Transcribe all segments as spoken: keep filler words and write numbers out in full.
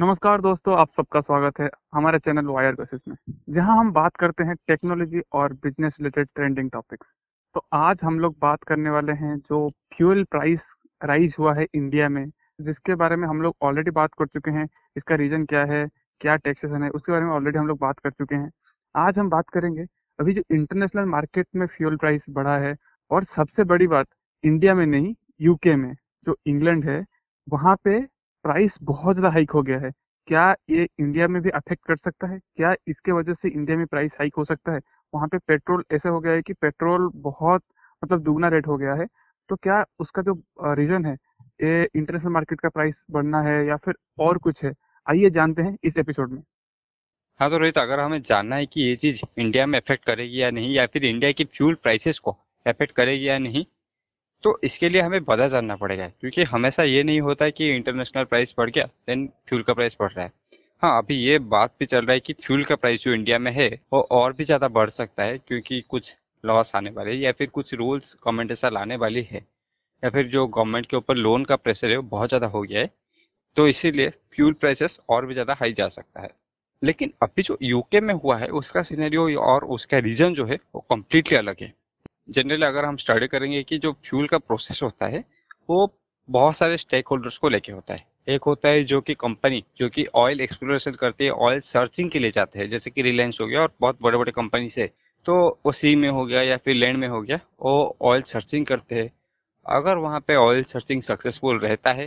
नमस्कार दोस्तों, आप सबका स्वागत है हमारे चैनल वायर बेसिस में, जहां हम बात करते हैं टेक्नोलॉजी और बिजनेस रिलेटेड ट्रेंडिंग टॉपिक्स। तो आज हम लोग बात करने वाले हैं जो फ्यूल प्राइस राइज हुआ है इंडिया में, जिसके बारे में हम लोग ऑलरेडी बात कर चुके हैं। इसका रीजन क्या है, क्या टैक्सेशन है, उसके बारे में ऑलरेडी हम लोग बात कर चुके हैं। आज हम बात करेंगे अभी जो इंटरनेशनल मार्केट में फ्यूल प्राइस बढ़ा है, और सबसे बड़ी बात इंडिया में नहीं यूके में, जो इंग्लैंड है, वहाँ पे प्राइस बहुत ज्यादा हाइक हो गया है। क्या ये इंडिया में भी अफेक्ट कर सकता है, क्या इसके वजह से इंडिया में प्राइस हाइक हो सकता है? वहाँ पे पेट्रोल ऐसा हो गया है कि पेट्रोल बहुत मतलब दुगना रेट हो गया है। तो क्या उसका जो रीजन है, ये इंटरनेशनल मार्केट का प्राइस बढ़ना है या फिर और कुछ है? आइए जानते हैं इस एपिसोड में। हाँ तो रोहित, अगर हमें जानना है कि ये चीज इंडिया में अफेक्ट करेगी या नहीं, या फिर इंडिया की फ्यूल प्राइसेस को अफेक्ट करेगी या नहीं, तो इसके लिए हमें पता जानना पड़ेगा, क्योंकि हमेशा ये नहीं होता है कि इंटरनेशनल प्राइस बढ़ गया देन फ्यूल का प्राइस बढ़ रहा है। हाँ, अभी ये बात भी चल रहा है कि फ्यूल का प्राइस जो इंडिया में है वो और भी ज़्यादा बढ़ सकता है, क्योंकि कुछ लॉस आने वाले या फिर कुछ रूल्स गवर्नमेंट ऐसा लाने वाली है, या फिर जो गवर्नमेंट के ऊपर लोन का प्रेशर है वो बहुत ज़्यादा हो गया है। तो इसीलिए फ्यूल प्राइसेस और भी ज़्यादा हाई जा सकता है। लेकिन अभी जो यूके में हुआ है उसका सिनेरियो और उसका रीजन जो है वो कम्प्लीटली अलग है। जनरली अगर हम स्टडी करेंगे कि जो फ्यूल का प्रोसेस होता है वो बहुत सारे स्टेक होल्डर्स को लेके होता है। एक होता है जो कि कंपनी जो कि ऑयल एक्सप्लोरेशन करती है, ऑयल सर्चिंग के लिए जाते हैं, जैसे कि रिलायंस हो गया और बहुत बड़े बड़े कंपनी से, तो वो सी में हो गया या फिर लैंड में हो गया, वो ऑयल सर्चिंग करते हैं। अगर वहाँ पे ऑयल सर्चिंग सक्सेसफुल रहता है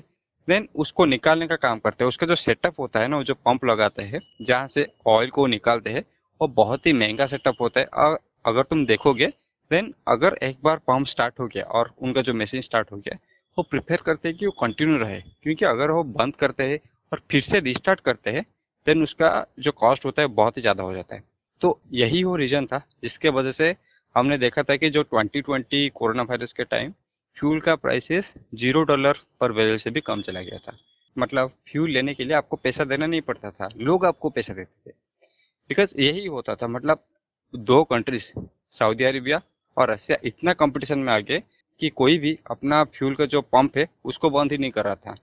देन उसको निकालने का काम करते हैं। उसका जो सेटअप होता है ना, वो जो पंप लगाते हैं जहाँ से ऑयल को निकालते हैं, वो बहुत ही महंगा सेटअप होता है। और अगर तुम देखोगे देन अगर एक बार पंप स्टार्ट हो गया और उनका जो मशीन स्टार्ट हो गया, वो प्रिफेयर करते हैं कि वो कंटिन्यू रहे, क्योंकि अगर वो बंद करते हैं और फिर से रिस्टार्ट करते हैं देन उसका जो कॉस्ट होता है बहुत ही ज़्यादा हो जाता है। तो यही वो रीज़न था जिसके वजह से हमने देखा था कि जो ट्वेंटी ट्वेंटी कोरोना वायरस के टाइम फ्यूल का प्राइसेस जीरो डॉलर पर बैरल से भी कम चला गया था। मतलब फ्यूल लेने के लिए आपको पैसा देना नहीं पड़ता था, लोग आपको पैसा देते थे। बिकॉज यही होता था, मतलब दो कंट्रीज सऊदी अरेबिया और रसिया इतना कंपटीशन में आ गए कि कोई भी अपना फ्यूल का जो पंप है उसको बंद ही नहीं कर रहा था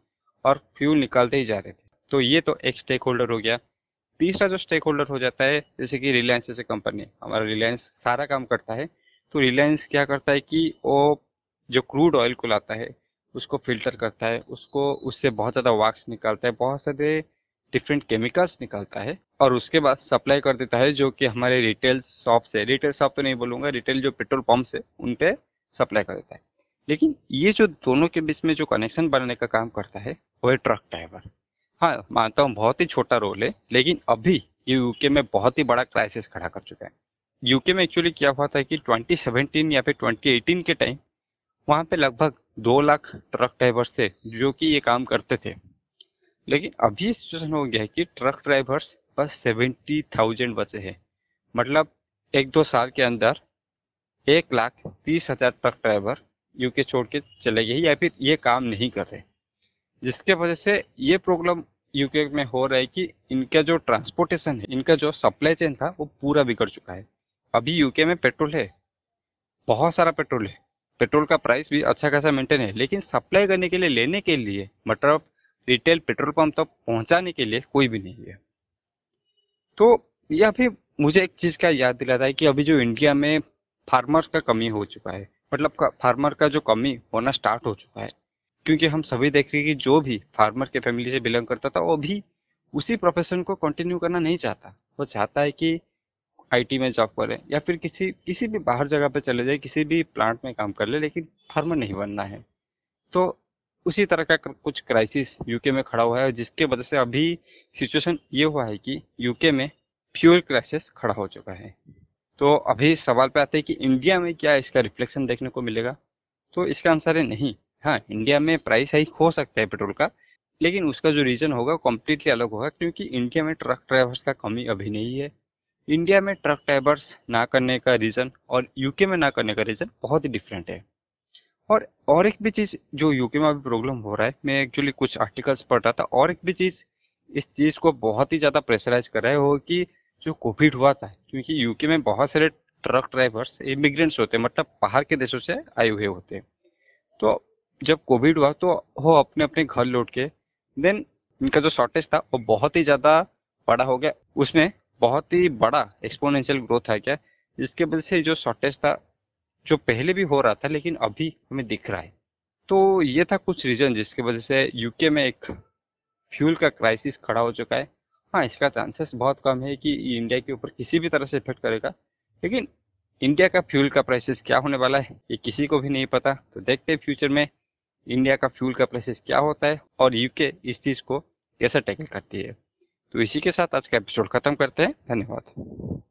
और फ्यूल निकालते ही जा रहे थे। तो ये तो एक स्टेक होल्डर हो गया। तीसरा जो स्टेक होल्डर हो जाता है, जैसे कि रिलायंस जैसे कंपनी, हमारा रिलायंस सारा काम करता है। तो रिलायंस क्या करता है कि वो जो क्रूड ऑयल को लाता है उसको फिल्टर करता है, उसको उससे बहुत ज़्यादा वैक्स निकालता है, बहुत सारे डिफरेंट केमिकल्स निकालता है, और उसके बाद सप्लाई कर देता है जो कि हमारे रिटेल शॉप से, रिटेल शॉप तो नहीं बोलूँगा, रिटेल जो पेट्रोल पंप से उन पे सप्लाई कर देता है। लेकिन ये जो दोनों के बीच में जो कनेक्शन बनाने का काम करता है वो है ट्रक ड्राइवर। हाँ, मानता हूँ बहुत ही छोटा रोल है, लेकिन अभी ये यूके में बहुत ही बड़ा क्राइसिस खड़ा कर चुका है। यूके में एक्चुअली क्या हुआ था कि ट्वेंटी सेवनटीन या फिर ट्वेंटी एटीन के टाइम वहाँ पे लगभग दो लाख ट्रक ड्राइवर्स थे जो कि ये काम करते थे। लेकिन अभी सिचुएशन हो गया है कि ट्रक ड्राइवर्स बस सेवेंटी थाउजेंड बचे हैं। मतलब एक दो साल के अंदर एक लाख तीस हजार ट्रक ड्राइवर यूके छोड़ के चले गए या फिर ये काम नहीं कर रहे, जिसके वजह से ये प्रॉब्लम यूके में हो रहा है कि इनका जो ट्रांसपोर्टेशन है, इनका जो सप्लाई चेन था वो पूरा बिगड़ चुका है। अभी यूके में पेट्रोल है, बहुत सारा पेट्रोल है, पेट्रोल का प्राइस भी अच्छा खासा मेंटेन है, लेकिन सप्लाई करने के लिए, लेने के लिए, मतलब रिटेल पेट्रोल पंप तक पहुंचाने के लिए कोई भी नहीं है। तो यह भी मुझे एक चीज़ का याद दिलाता है कि अभी जो इंडिया में फार्मर का कमी हो चुका है, मतलब फार्मर का जो कमी होना स्टार्ट हो चुका है, क्योंकि हम सभी देख रहे हैं कि जो भी फार्मर के फैमिली से बिलोंग करता था वो भी उसी प्रोफेशन को कंटिन्यू करना नहीं चाहता। वो चाहता है कि आईटी में जॉब करें या फिर किसी किसी भी बाहर जगह पर चले जाए, किसी भी प्लांट में काम कर ले, लेकिन फार्मर नहीं बनना है। तो उसी तरह का कुछ क्राइसिस यूके में खड़ा हुआ है, जिसके वजह से अभी सिचुएशन ये हुआ है कि यूके में फ्यूल क्राइसिस खड़ा हो चुका है। तो अभी सवाल पे आते हैं कि इंडिया में क्या इसका रिफ्लेक्शन देखने को मिलेगा, तो इसका आंसर है नहीं। हाँ, इंडिया में प्राइस हाइक हो सकता है पेट्रोल का, लेकिन उसका जो रीजन होगा कम्प्लीटली अलग होगा, क्योंकि इंडिया में ट्रक ड्राइवर्स का कमी अभी नहीं है। इंडिया में ट्रक ड्राइवर्स ना करने का रीज़न और यूके में ना करने का रीज़न बहुत ही डिफरेंट है। और और एक भी चीज़ जो यूके में अभी प्रॉब्लम हो रहा है, मैं एक्चुअली कुछ आर्टिकल्स पढ़ रहा था, और एक भी चीज़ इस चीज़ को बहुत ही ज़्यादा प्रेशराइज कर रहा है वो कि जो कोविड हुआ था, क्योंकि यूके में बहुत सारे ट्रक ड्राइवर्स इमिग्रेंट्स होते हैं, मतलब बाहर के देशों से आए हुए होते हैं। तो जब कोविड हुआ तो वो अपने अपने घर लौट के देन इनका जो शॉर्टेज था वो बहुत ही ज्यादा बड़ा हो गया, उसमें बहुत ही बड़ा एक्सपोनेंशियल ग्रोथ आ गया, जिसके वजह से जो शॉर्टेज था जो पहले भी हो रहा था लेकिन अभी हमें दिख रहा है। तो ये था कुछ रीजन जिसकी वजह से यूके में एक फ्यूल का क्राइसिस खड़ा हो चुका है। हाँ, इसका चांसेस बहुत कम है कि इंडिया के ऊपर किसी भी तरह से इफेक्ट करेगा, लेकिन इंडिया का फ्यूल का प्राइसेस क्या होने वाला है ये किसी को भी नहीं पता। तो देखते हैं फ्यूचर में इंडिया का फ्यूल का प्राइसेस क्या होता है और यूके इस चीज़ को कैसे टैकल करती है। तो इसी के साथ आज का एपिसोड खत्म करते हैं। धन्यवाद।